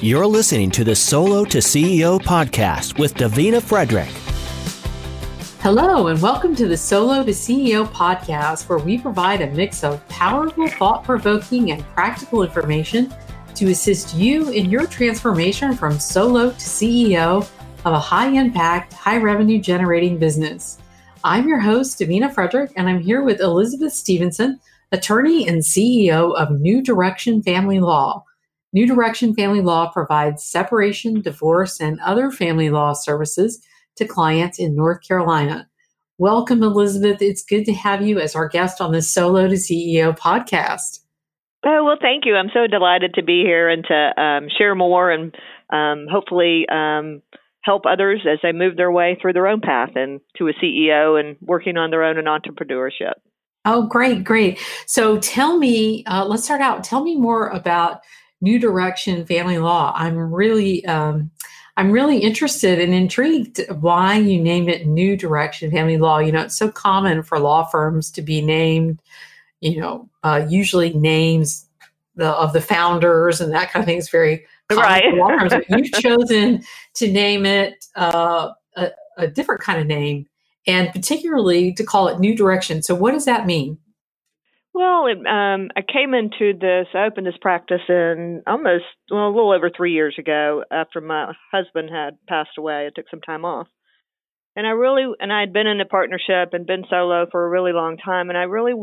You're listening to the Solo to CEO podcast with Davina Frederick. Hello, and welcome to the Solo to CEO podcast, where we provide a mix of powerful, thought-provoking, and practical information to assist you in your transformation from solo to CEO of a high-impact, high-revenue-generating business. I'm your host, Davina Frederick, and I'm here with Elizabeth Stevenson, attorney and CEO of New Direction Family Law. New Direction Family Law provides separation, divorce, and other family law services to clients in North Carolina. Welcome, Elizabeth. It's good to have you as our guest on the Solo to CEO podcast. Oh, well, thank you. I'm so delighted to be here and to share more and hopefully help others as they move their way through their own path and to a CEO and working on their own and entrepreneurship. Oh, great, great. So tell me, let's start out. Tell me more about New Direction Family Law. I'm really interested and intrigued why you named it New Direction Family Law. You know, it's so common for law firms to be named, you know, usually names of the founders and that kind of thing is very common for law firms. But you've chosen to name it a different kind of name, and particularly to call it New Direction. So what does that mean? Well, I opened this practice in a little over 3 years ago after my husband had passed away. I took some time off. And I had been in a partnership and been solo for a really long time. And I really he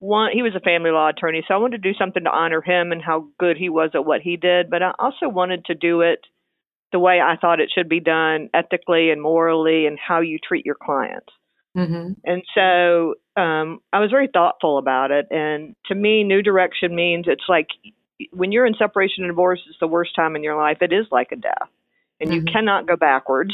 was a family law attorney, so I wanted to do something to honor him and how good he was at what he did. But I also wanted to do it the way I thought it should be done, ethically and morally, and how you treat your clients. Mm-hmm. And so I was very thoughtful about it. And to me, New Direction means it's like when you're in separation and divorce, it's the worst time in your life. It is like a death. And mm-hmm. you cannot go backwards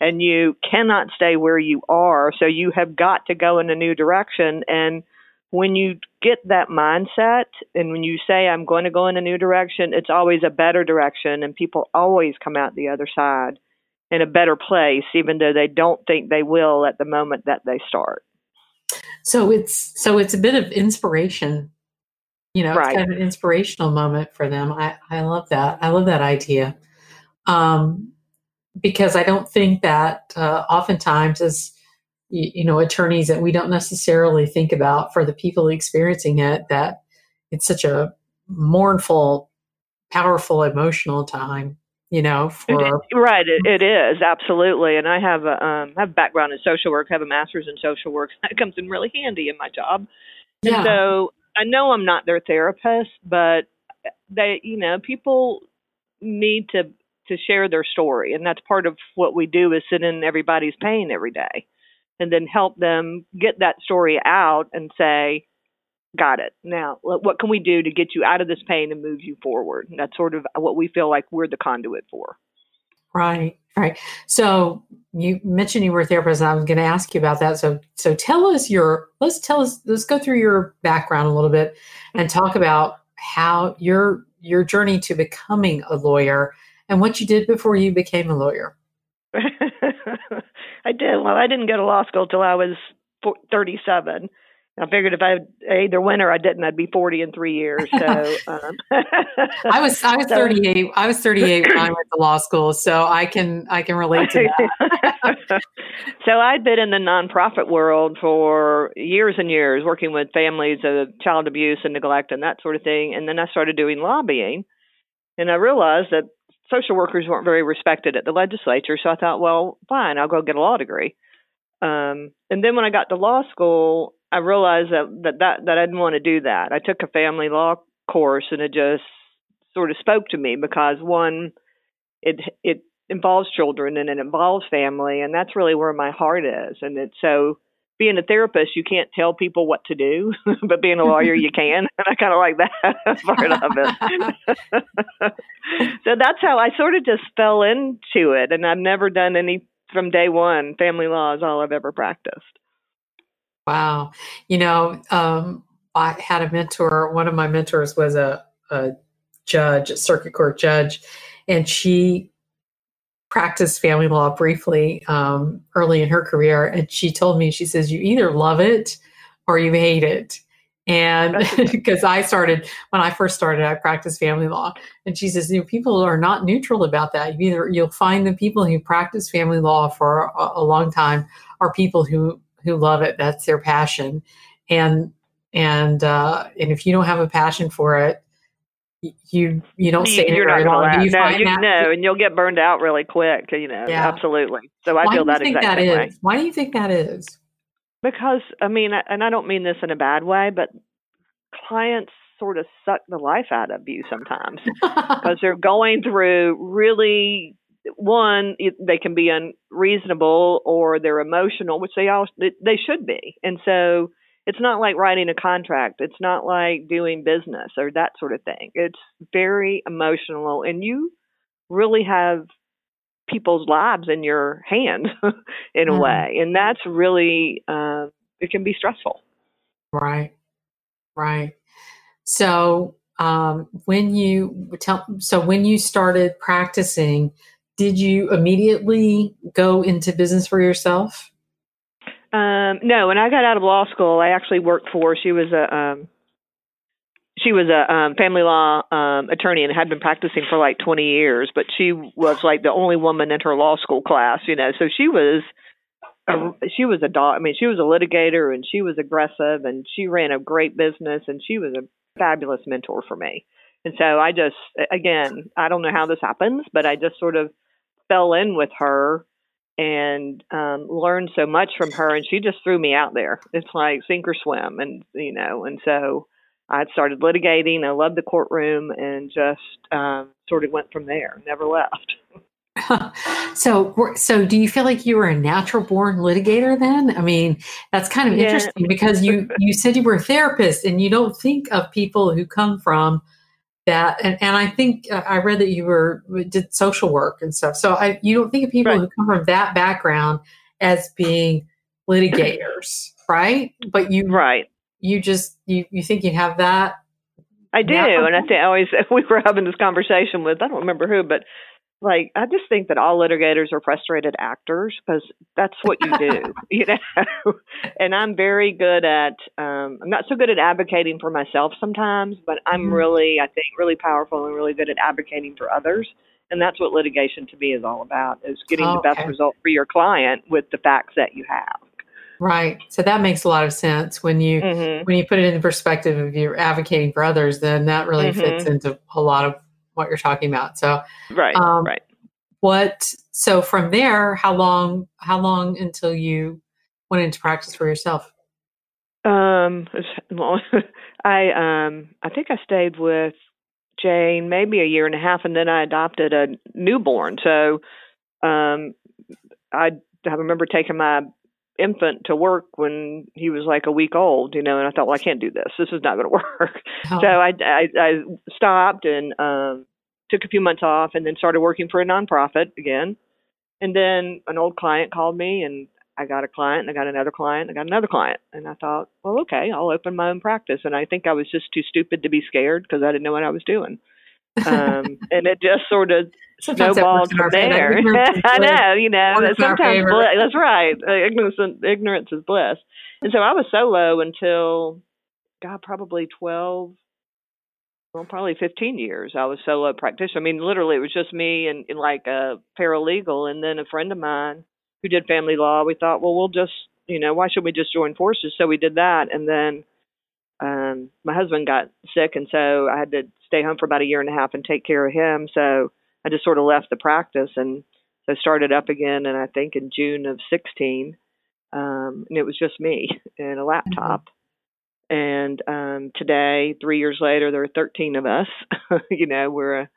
and you cannot stay where you are. So you have got to go in a new direction. And when you get that mindset and when you say, I'm going to go in a new direction, it's always a better direction. And people always come out the other side in a better place, even though they don't think they will at the moment that they start. So it's a bit of inspiration, you know, right. It's kind of an inspirational moment for them. I love that. I love that idea. Because I don't think that oftentimes as, you know, attorneys that we don't necessarily think about for the people experiencing it, that it's such a mournful, powerful, emotional time. You know, it is absolutely. And I have a background in social work, have a master's in social work. That comes in really handy in my job. Yeah. And so I know I'm not their therapist, but they, you know, people need to share their story. And that's part of what we do is sit in everybody's pain every day and then help them get that story out and say, got it. Now, what can we do to get you out of this pain and move you forward? And that's sort of what we feel like we're the conduit for. Right, right. So you mentioned you were a therapist, and I was going to ask you about that. So let's go through your background a little bit and talk about how your journey to becoming a lawyer and what you did before you became a lawyer. I did. Well, I didn't go to law school till I was 37. I figured if I either went or I didn't, I'd be 40 in 3 years. So I was 38. I was 38 when I went to law school, so I can relate to that. So I'd been in the nonprofit world for years and years, working with families of child abuse and neglect and that sort of thing. And then I started doing lobbying, and I realized that social workers weren't very respected at the legislature. So I thought, well, fine, I'll go get a law degree. And then when I got to law school, I realized that I didn't want to do that. I took a family law course, and it just sort of spoke to me because, one, it involves children and it involves family, and that's really where my heart is. And so being a therapist, you can't tell people what to do, but being a lawyer, you can. And I kind of like that part of it. So that's how I sort of just fell into it, and I've never done any from day one. Family law is all I've ever practiced. Wow. You know, I had a mentor. One of my mentors was a judge, a circuit court judge, and she practiced family law briefly early in her career. And she told me, she says, you either love it or you hate it. And because I started, when I first started, I practiced family law. And she says, you know, people are not neutral about that. You'll find the people who practice family law for a long time are people who love it. That's their passion. And if you don't have a passion for it, you don't stay there very long. And you'll get burned out really quick, absolutely. So I feel that exact same way. Why do you think that is? Because, and I don't mean this in a bad way, but clients sort of suck the life out of you sometimes because they're going through really, one, they can be unreasonable or they're emotional, which they should be. And so it's not like writing a contract. It's not like doing business or that sort of thing. It's very emotional, and you really have people's lives in your hands in a way. And that's really, it can be stressful. Right. So, when you started practicing, did you immediately go into business for yourself? No. When I got out of law school, I actually worked for, she was a family law attorney and had been practicing for like 20 years, but she was like the only woman in her law school class, So she was a litigator, and she was aggressive, and she ran a great business, and she was a fabulous mentor for me. And so I just, again, I don't know how this happens, but I just sort of fell in with her and learned so much from her, and she just threw me out there. It's like sink or swim, and so I started litigating. I loved the courtroom, and just sort of went from there. Never left. So do you feel like you were a natural born litigator then? I mean, that's kind of interesting because you said you were a therapist, and you don't think of people who come from that. And I think I read that you did social work and stuff. So you don't think of people who come from that background as being litigators, right? But you think you have that? I do. And I think we were having this conversation with, I don't remember who, but like, I just think that all litigators are frustrated actors because that's what you do, and I'm very good at, I'm not so good at advocating for myself sometimes, but I'm really powerful and really good at advocating for others. And that's what litigation to me is all about, is getting the best result for your client with the facts that you have. Right. So that makes a lot of sense when you put it in the perspective of you're advocating for others, then that really fits into a lot of what you're talking about. So right. So from there, how long until you went into practice for yourself? I think I stayed with Jane maybe a year and a half, and then I adopted a newborn. So I remember taking my infant to work when he was like a week old, and I thought, well, I can't do this. This is not going to work. Oh. So I stopped and took a few months off, and then started working for a nonprofit again. And then an old client called me, and I got a client, and I got another client, and I got another client. And I thought, well, okay, I'll open my own practice. And I think I was just too stupid to be scared because I didn't know what I was doing. And it just sort of snowballed from there. I know, sometimes that's right. Ignorance is bliss. And so I was solo until, probably 15 years. I was solo practitioner. I mean, literally, it was just me and like a paralegal, and then a friend of mine who did family law. We thought, well, we'll just, why should we just join forces? So we did that, and then my husband got sick, and so I had to stay home for about a year and a half and take care of him. So I just sort of left the practice, and so started up again. And I think in June of 2016, and it was just me and a laptop. And today, 3 years later, there are 13 of us. We're a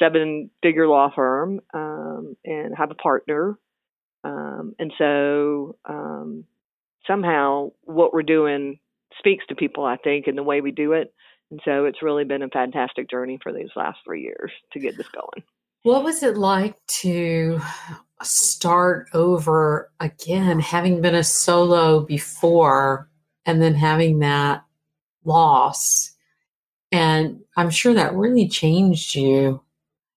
7-figure law firm, and have a partner. And so somehow what we're doing speaks to people, I think, in the way we do it. And so it's really been a fantastic journey for these last 3 years to get this going. What was it like to start over again, having been a solo before, and then having that loss? And I'm sure that really changed you.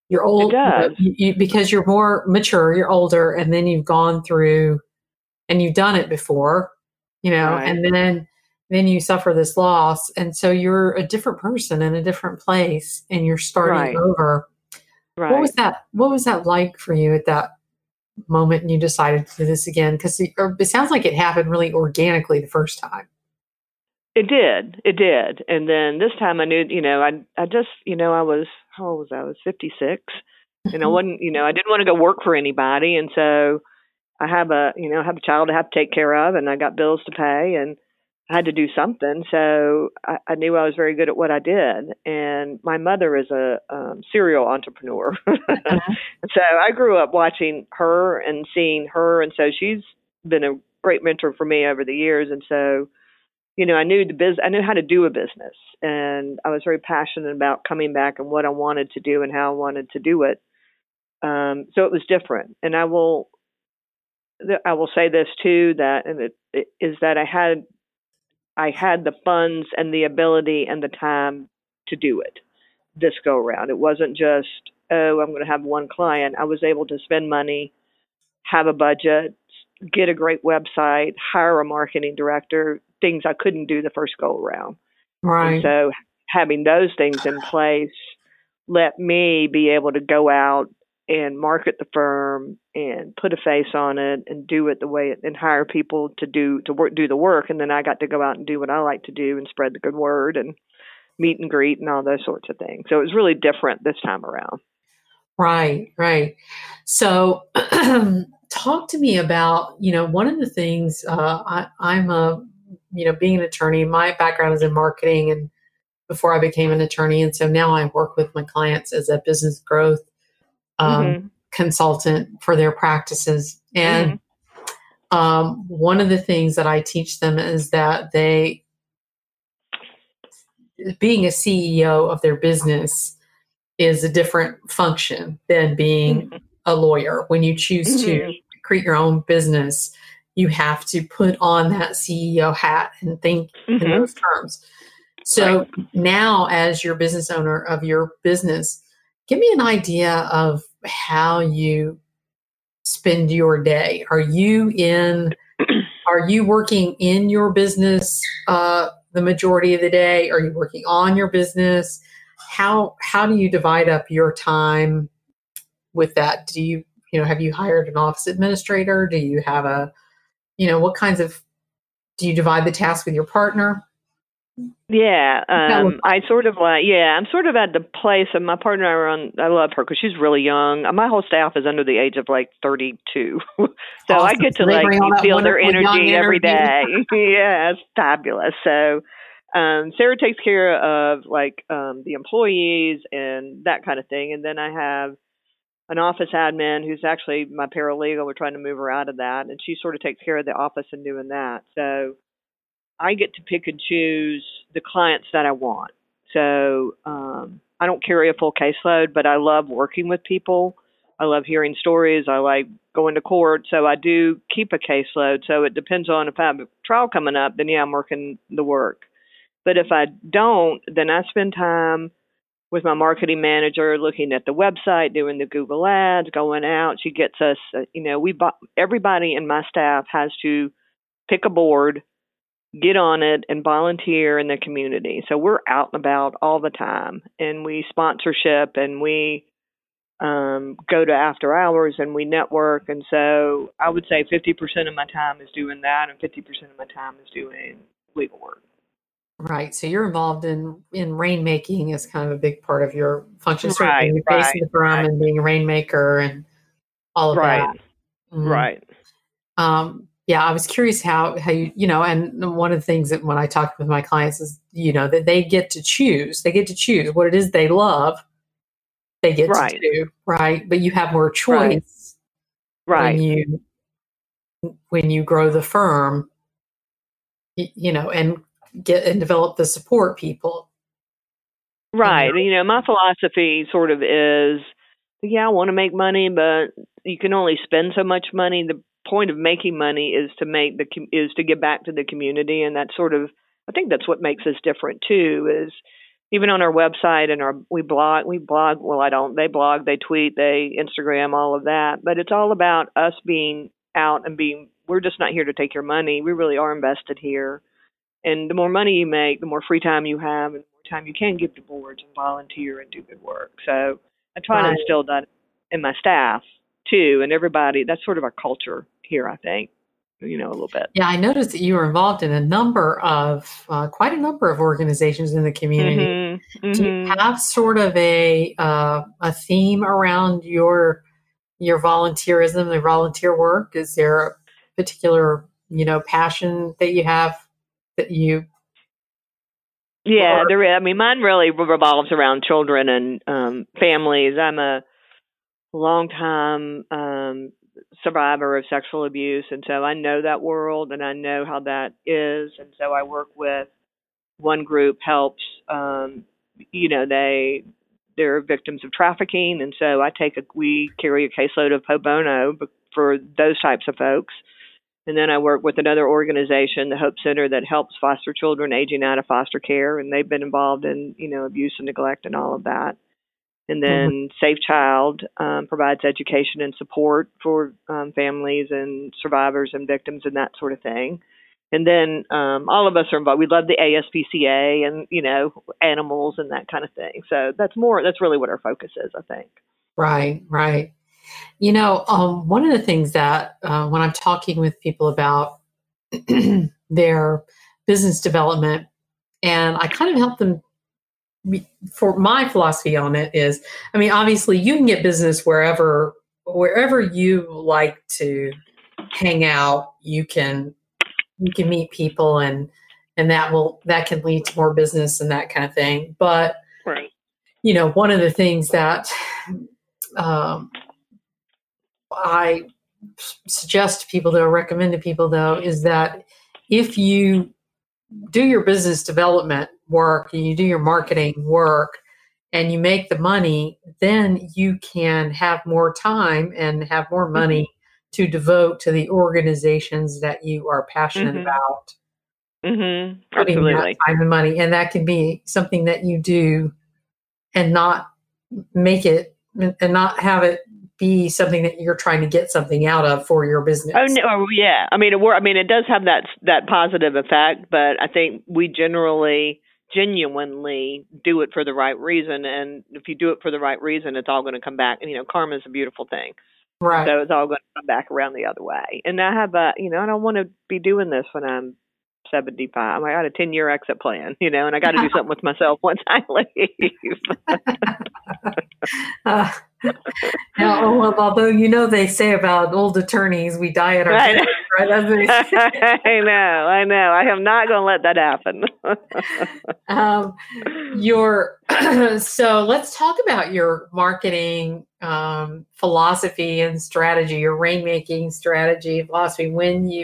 You're old, it does. Because you're more mature, you're older, and then you've gone through and you've done it before, right. And then then you suffer this loss. And so you're a different person in a different place and you're starting over. Right. What was that like for you at that moment and you decided to do this again? Because it sounds like it happened really organically the first time. It did. And then this time I knew, I was, how old was I? I was 56 and I wasn't, I didn't want to go work for anybody. And so I have a child I have to take care of, and I got bills to pay, and I had to do something. So I knew I was very good at what I did. And my mother is a serial entrepreneur. Uh-huh. So I grew up watching her and seeing her. And so she's been a great mentor for me over the years. And so, I knew how to do a business, and I was very passionate about coming back and what I wanted to do and how I wanted to do it. So it was different. And I will say this too, that I had the funds and the ability and the time to do it this go around. It wasn't just, oh, I'm going to have one client. I was able to spend money, have a budget, get a great website, hire a marketing director, things I couldn't do the first go around. Right. And so having those things in place let me be able to go out and market the firm and put a face on it and do it the way and hire people to do the work. And then I got to go out and do what I like to do and spread the good word and meet and greet and all those sorts of things. So it was really different this time around. Right. So talk to me about, one of the things I'm being an attorney, my background is in marketing and before I became an attorney. And so now I work with my clients as a business growth consultant for their practices. And one of the things that I teach them is that they, being a CEO of their business is a different function than being a lawyer. When you choose to create your own business, you have to put on that CEO hat and think in those terms. So now as your business owner of your business, give me an idea of how you spend your day. Are you working in your business the majority of the day? Are you working on your business? How do you divide up your time with that? Do you, have you hired an office administrator? Do you have do you divide the task with your partner? Yeah, I'm sort of at the place, and my partner and I I love her because she's really young. My whole staff is under the age of 32. So awesome. I get to feel their energy every day. Yeah, it's fabulous. So Sarah takes care of the employees and that kind of thing. And then I have an office admin who's actually my paralegal. We're trying to move her out of that. And she sort of takes care of the office and doing that. So I get to pick and choose the clients that I want. So I don't carry a full caseload, but I love working with people. I love hearing stories. I like going to court. So I do keep a caseload. So it depends on if I have a trial coming up, then I'm working the work. But if I don't, then I spend time with my marketing manager, looking at the website, doing the Google ads, going out. She gets us, everybody in my staff has to pick a board, get on it, and volunteer in the community. So we're out and about all the time, and we sponsorship, and we go to after hours, and we network. And so I would say 50% of my time is doing that, and 50% of my time is doing legal work. Right. So you're involved in rainmaking is kind of a big part of your function. Right. You're facing the firm and being a rainmaker and all of that. Right. Yeah, I was curious how you, and one of the things that when I talk with my clients is, that they get to choose. They get to choose what it is they love, they get to do, right? But you have more choice when you grow the firm, and get and develop the support people. Right. My philosophy sort of is, I want to make money, but you can only spend so much money. The point of making money is to give back to the community, and that's sort of, I think that's what makes us different too. Is even on our website and we blog. Well, I don't. They blog, they tweet, they Instagram, all of that. But it's all about us being out and we're just not here to take your money. We really are invested here, And the more money you make, the more free time you have, and the more time you can give to boards and volunteer and do good work. So I try to instill that in my staff too, and everybody. That's sort of our culture here, I think, you know, a little bit. Yeah, I noticed that you were involved in a number of, quite a number of organizations in the community. Mm-hmm. Do you have sort of a theme around your volunteerism, the volunteer work? Is there a particular, you know, passion that you have that you? Yeah, there is. I mean, mine really revolves around children and families. I'm a long-time survivor of sexual abuse, and so I know that world and I know how that is. And so I work with one group helps. You know, they're victims of trafficking, and so I we carry a caseload of pro bono for those types of folks. And then I work with another organization, the Hope Center, that helps foster children aging out of foster care, and they've been involved in, you know, abuse and neglect and all of that. And then Safe Child provides education and support for families and survivors and victims and that sort of thing. And then all of us are involved. We love the ASPCA and, you know, animals and that kind of thing. So that's really what our focus is, I think. Right, right. You know, one of the things that when I'm talking with people about their business development, and I kind of help them, for my philosophy on it is, I mean, obviously you can get business wherever you like to hang out, you can meet people and that can lead to more business and that kind of thing. But, right. You know, one of the things that I suggest to people though, recommend to people though, is that if you do your business development work and you do your marketing work and you make the money, then you can have more time and have more money to devote to the organizations that you are passionate about. Mm-hmm. Absolutely. Time and money. And that can be something that you do and not make it and not have it be something that you're trying to get something out of for your business. Oh no, yeah. I mean, it does have that positive effect, but I think we genuinely do it for the right reason. And if you do it for the right reason, it's all going to come back. You know, karma is a beautiful thing. Right. So it's all going to come back around the other way. And I have I don't want to be doing this when I'm 75. I got a 10-year exit plan, you know, and I got to do something with myself once I leave. Now, well, although you know they say about old attorneys, we die at our death, right? I know. I am not going to let that happen. So let's talk about your marketing philosophy and strategy, your rainmaking strategy, philosophy.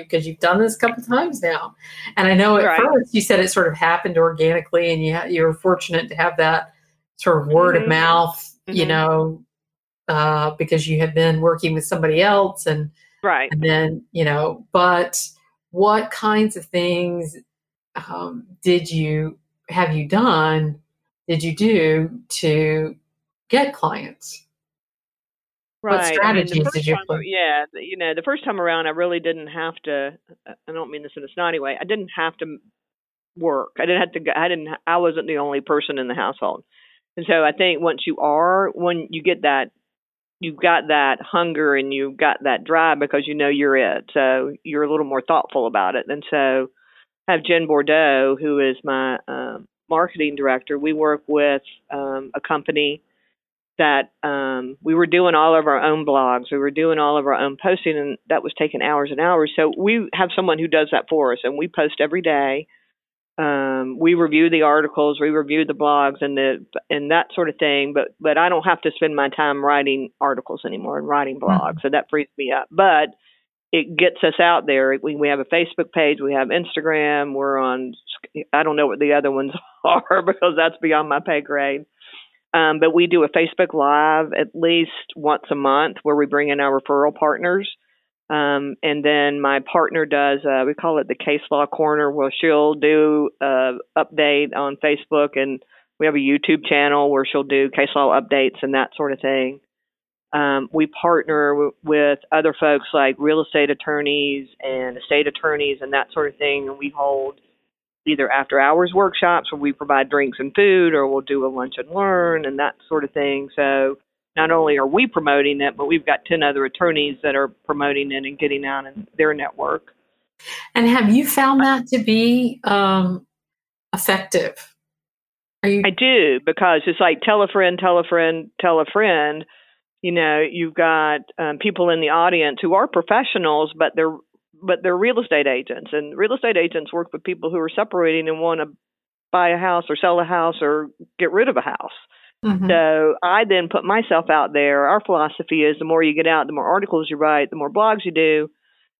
Because you've done this a couple times now, and I know at first you said it sort of happened organically, and you were fortunate to have that sort of word of mouth. Mm-hmm. You know, because you had been working with somebody else and then, you know, but what kinds of things did you do to get clients? Right. What strategies did you put? Yeah. You know, the first time around, I really didn't have to, I don't mean this in a snotty way. I didn't have to work. I wasn't the only person in the household. And so I think when you get that, you've got that hunger and you've got that drive because you know you're it. So you're a little more thoughtful about it. And so I have Jen Bordeaux, who is my marketing director. We work with a company that we were doing all of our own blogs. We were doing all of our own posting, and that was taking hours and hours. So we have someone who does that for us, and we post every day. We review the articles, we review the blogs and that sort of thing, but I don't have to spend my time writing articles anymore and writing blogs. So that frees me up, but it gets us out there. We have a Facebook page, we have Instagram, we're on, I don't know what the other ones are because that's beyond my pay grade. But we do a Facebook Live at least once a month where we bring in our referral partners. And then my partner does, we call it the Case Law Corner, where she'll do update on Facebook, and we have a YouTube channel where she'll do case law updates and that sort of thing. We partner with other folks like real estate attorneys and estate attorneys and that sort of thing. And we hold either after hours workshops where we provide drinks and food, or we'll do a lunch and learn and that sort of thing. So not only are we promoting it, but we've got 10 other attorneys that are promoting it and getting out in their network. And have you found that to be effective? I do, because it's like tell a friend, tell a friend, tell a friend. You know, you've got people in the audience who are professionals, but they're real estate agents, and real estate agents work with people who are separating and want to buy a house or sell a house or get rid of a house. Mm-hmm. So I then put myself out there. Our philosophy is the more you get out, the more articles you write, the more blogs you do,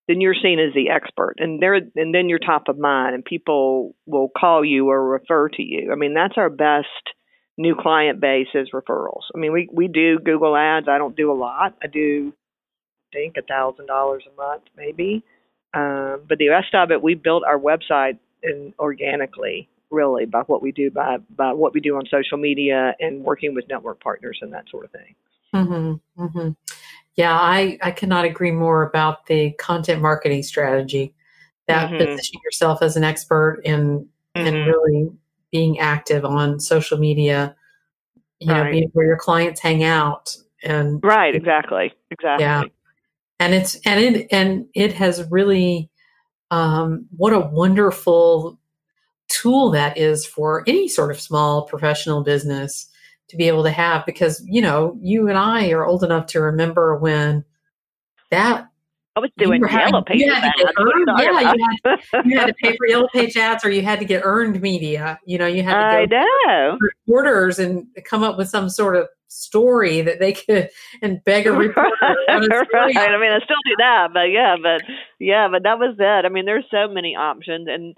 then you're seen as the expert, and then you're top of mind, and people will call you or refer to you. I mean, that's our best new client base is referrals. I mean, we do Google ads. I don't do a lot. I do, I think, $1,000 a month, maybe. But the rest of it, we built our website organically, really, by what we do, by what we do on social media and working with network partners and that sort of thing. Mm-hmm, mm-hmm. Yeah, I cannot agree more about the content marketing strategy, that mm-hmm. positioning yourself as an expert and really being active on social media, you right. know, being where your clients hang out. And right, exactly. Yeah. And it has really, what a wonderful tool that is for any sort of small professional business to be able to have, because, you know, you and I are old enough to remember when that. I was doing yellow page ads. Yeah, you had to pay for yellow page ads, or you had to get earned media. You know, you had to go to reporters and come up with some sort of story that they could and beg a reporter. Right. I mean, I still do that, but that was it. I mean, there's so many options, and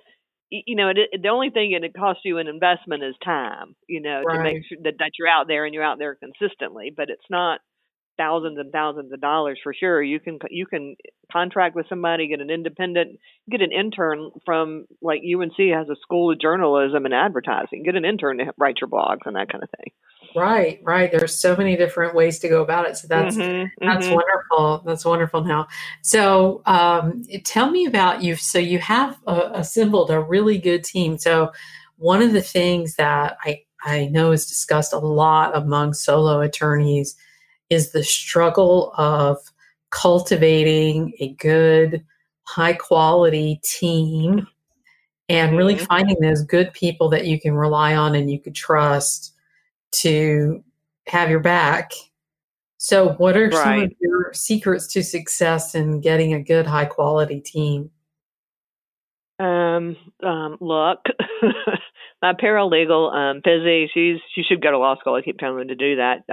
you know, the only thing it costs you an investment is time. You know, right. to make sure that you're out there and you're out there consistently, but it's not thousands and thousands of dollars for sure. You can contract with somebody, get an intern from, like, UNC has a school of journalism and advertising. Get an intern to write your blogs and that kind of thing. Right. There's so many different ways to go about it. So that's wonderful. That's wonderful. Now, so tell me about you. So you have assembled a really good team. So one of the things that I know is discussed a lot among solo attorneys is the struggle of cultivating a good, high-quality team and really finding those good people that you can rely on and you could trust to have your back. So what are some of your secrets to success in getting a good, high-quality team? Look, my paralegal, Fizzy, she should go to law school. I keep telling her to do that.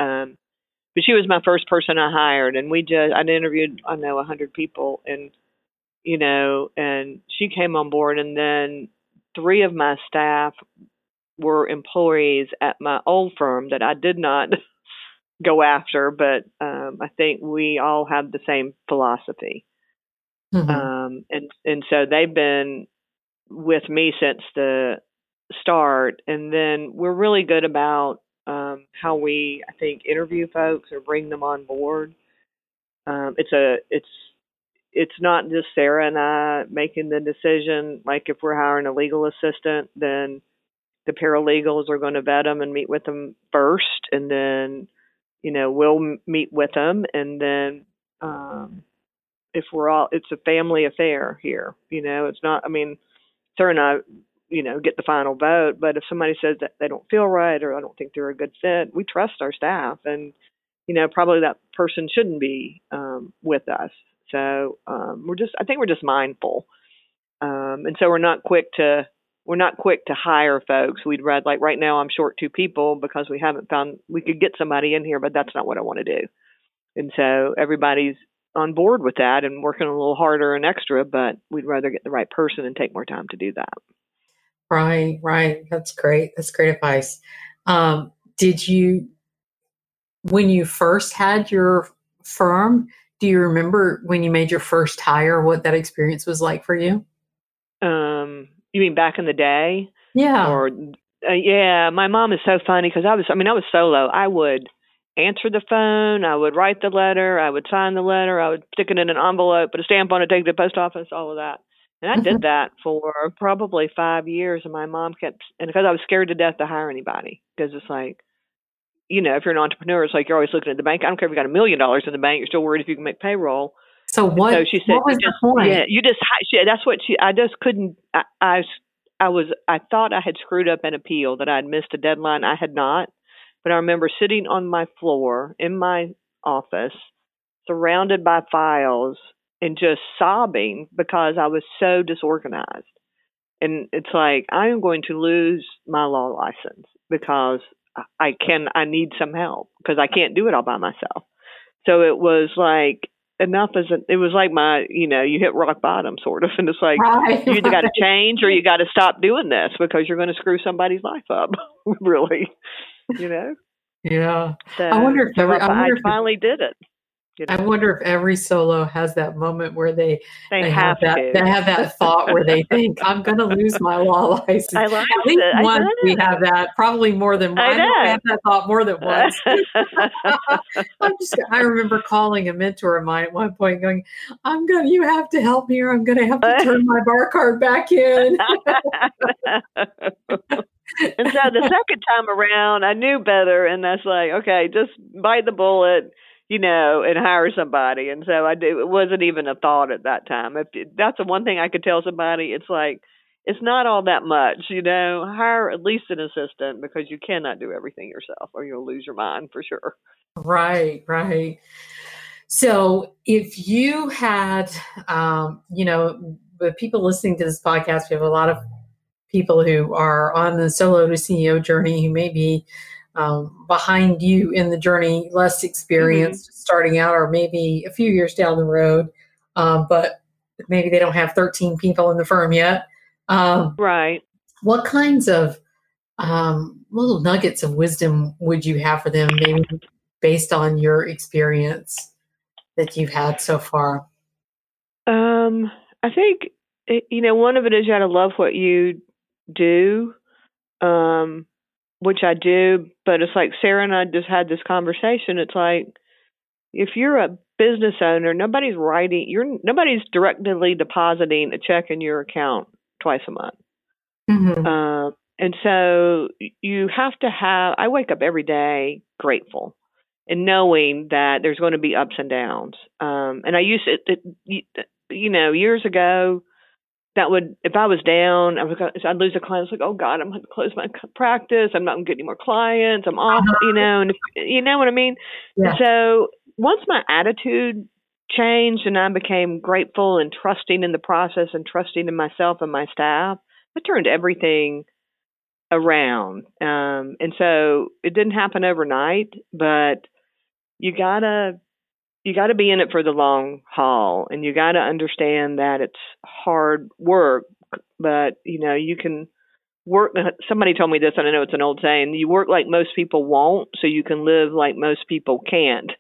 But she was my first person I hired, and I'd interviewed, 100 people, and, you know, and she came on board, and then 3 of my staff were employees at my old firm that I did not go after, but I think we all have the same philosophy. Mm-hmm. And so they've been with me since the start, and then we're really good about how we, I think, interview folks or bring them on board. It's not just Sarah and I making the decision. Like, if we're hiring a legal assistant, then the paralegals are going to vet them and meet with them first, and then, you know, we'll meet with them, and then it's a family affair here. You know, it's not. I mean, Sarah and I, you know, get the final vote. But if somebody says that they don't feel right, or I don't think they're a good fit, we trust our staff, and, you know, probably that person shouldn't be with us. So I think we're just mindful. And so we're not quick to hire folks. Right now I'm short 2 people because we haven't found, we could get somebody in here, but that's not what I want to do. And so everybody's on board with that and working a little harder and extra, but we'd rather get the right person and take more time to do that. Right. That's great. That's great advice. When you first had your firm, do you remember when you made your first hire, what that experience was like for you? You mean back in the day? Yeah. Yeah. My mom is so funny, because I was solo. I would answer the phone. I would write the letter. I would sign the letter. I would stick it in an envelope, put a stamp on it, take it to the post office, all of that. And I did that for probably 5 years. And my mom kept, and because I was scared to death to hire anybody, because it's like, you know, if you're an entrepreneur, it's like you're always looking at the bank. I don't care if you got $1 million in the bank, you're still worried if you can make payroll. So what? So she said, what was the point? Yeah, you just. That's what she. I just couldn't. I was. I thought I had screwed up an appeal, that I had missed a deadline. I had not. But I remember sitting on my floor in my office, surrounded by files, and just sobbing because I was so disorganized. And it's like, I am going to lose my law license because I need some help, because I can't do it all by myself. So it was like, enough is, it was like my, you know, you hit rock bottom sort of. And it's like, you either got to change or you got to stop doing this, because you're going to screw somebody's life up, really, you know? Yeah. So, I finally did it. You know? I wonder if every solo has that moment where they have that thought where they think, I'm going to lose my law license. I like At least it. Once we have that, probably more than once. I have that thought more than once. I remember calling a mentor of mine at one point going, you have to help me, or I'm going to have to turn my bar card back in. And so the second time around, I knew better. And that's like, okay, just bite the bullet, you know, and hire somebody. And so I do. It wasn't even a thought at that time. That's the one thing I could tell somebody. It's like, it's not all that much, you know, hire at least an assistant, because you cannot do everything yourself, or you'll lose your mind for sure. Right. Right. So if you had, you know, the people listening to this podcast, we have a lot of people who are on the Solo to CEO journey, who may be behind you in the journey, less experienced starting out, or maybe a few years down the road, but maybe they don't have 13 people in the firm yet. Right. What kinds of little nuggets of wisdom would you have for them, maybe based on your experience that you've had so far? I think, you know, one of it is you got to love what you do. Which I do, but it's like Sarah and I just had this conversation. It's like, if you're a business owner, nobody's directly depositing a check in your account twice a month. Mm-hmm. And so you have to have, I wake up every day grateful and knowing that there's going to be ups and downs. And I used it, you know, years ago, if I was down, I'd lose a client. It's like, oh God, I'm going to close my practice. I'm not going to get any more clients. I'm off, you know, and you know what I mean? Yeah. So once my attitude changed and I became grateful and trusting in the process and trusting in myself and my staff, I turned everything around. And so it didn't happen overnight, but you got to be in it for the long haul, and you got to understand that it's hard work, but you know, you can work. Somebody told me this, and I know it's an old saying, you work like most people won't, so you can live like most people can't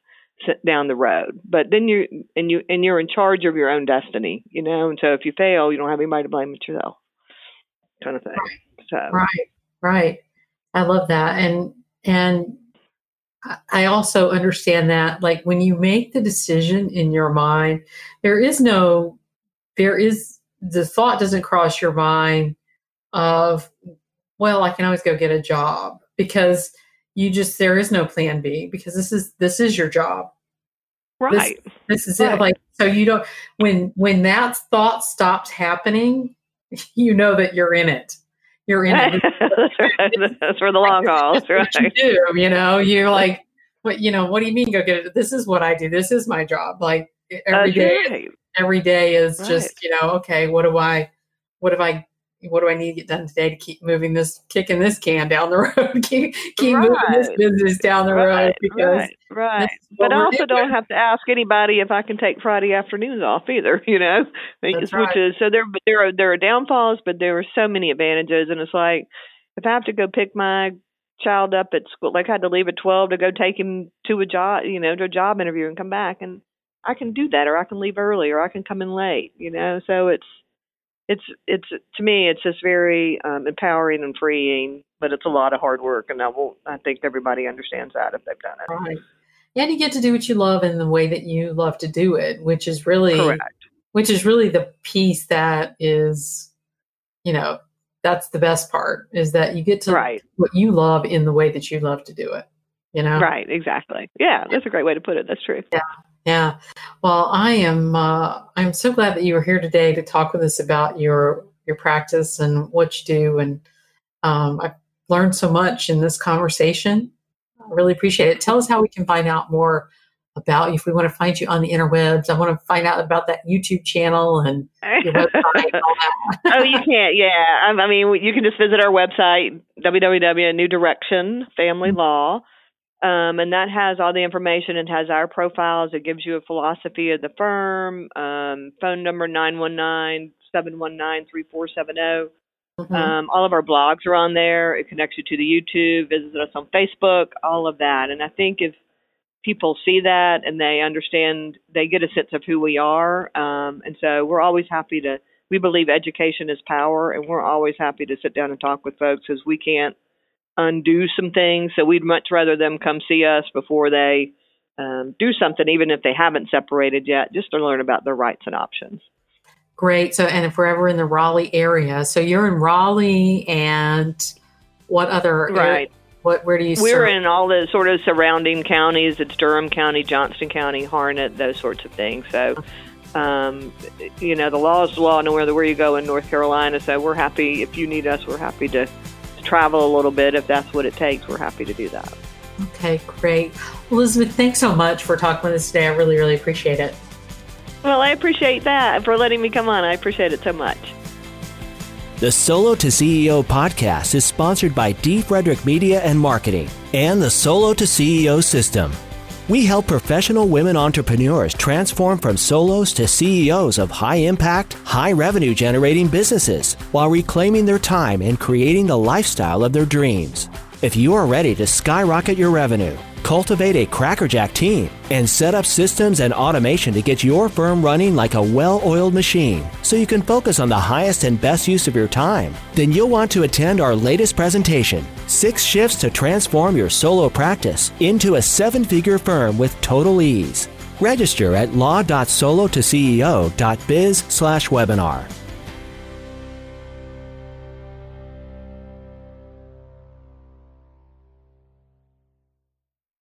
down the road. But then you're in charge of your own destiny, you know? And so if you fail, you don't have anybody to blame but yourself, kind of thing. So. Right. I love that. And I also understand that, like, when you make the decision in your mind, the thought doesn't cross your mind of, well, I can always go get a job, because there is no plan B, because this is your job. Right. This is right. It. Like, so you don't, when that thought stops happening, you know that you're in it. You're in it. That's for the long haul. That's right. What you do, you know, you're like, what, you know, what do you mean go get it? This is what I do. This is my job. Like every day is right. Just, you know, okay, what do I need to get done today to keep moving this, kicking this can down the road, keep moving this business down the road. Right. But I also don't have to ask anybody if I can take Friday afternoons off either, you know, there are downfalls, but there are so many advantages. And it's like, if I have to go pick my child up at school, like I had to leave at 12 to go take him to a job, you know, to a job interview and come back, and I can do that, or I can leave early, or I can come in late, you know? So it's to me, it's just very empowering and freeing, but it's a lot of hard work. And I think everybody understands that if they've done it. Right. And you get to do what you love in the way that you love to do it, which is really, correct. which is really the piece that is, you know, that's the best part, is that you get to do what you love in the way that you love to do it, you know? Right. Exactly. Yeah. That's a great way to put it. That's true. Yeah. Yeah. Well, I'm so glad that you were here today to talk with us about your practice and what you do. And I've learned so much in this conversation. I really appreciate it. Tell us how we can find out more about you if we want to find you on the interwebs. I want to find out about that YouTube channel and your website and all that. Oh, you can't. Yeah. I mean, you can just visit our website, www.newdirectionfamilylaw.com. And that has all the information. It has our profiles. It gives you a philosophy of the firm, phone number 919-719-3470. All of our blogs are on there. It connects you to the YouTube, visits us on Facebook, all of that. And I think if people see that and they understand, they get a sense of who we are. And so we're always happy to, we believe education is power, and we're always happy to sit down and talk with folks because we can't undo some things. So we'd much rather them come see us before they do something, even if they haven't separated yet, just to learn about their rights and options. Great. So, and if we're ever in the Raleigh area, so you're in Raleigh and what other? Right. Where do you serve? We're in all the sort of surrounding counties. It's Durham County, Johnston County, Harnett, those sorts of things. So, you know, the law is the law no matter where you go in North Carolina. So we're happy, if you need us, we're happy to travel a little bit. If that's what it takes, we're happy to do that. Okay, great. Elizabeth, thanks so much for talking with us today. I really, really appreciate it. Well, I appreciate that for letting me come on. I appreciate it so much. The Solo to CEO podcast is sponsored by D. Frederick Media and Marketing and the Solo to CEO System. We help professional women entrepreneurs transform from solos to CEOs of high-impact, high-revenue-generating businesses while reclaiming their time and creating the lifestyle of their dreams. If you are ready to skyrocket your revenue, cultivate a crackerjack team, and set up systems and automation to get your firm running like a well-oiled machine so you can focus on the highest and best use of your time, then you'll want to attend our latest presentation, 6 Shifts to Transform Your Solo Practice into a 7-Figure Firm with Total Ease. Register at law.solotoceo.biz/webinar.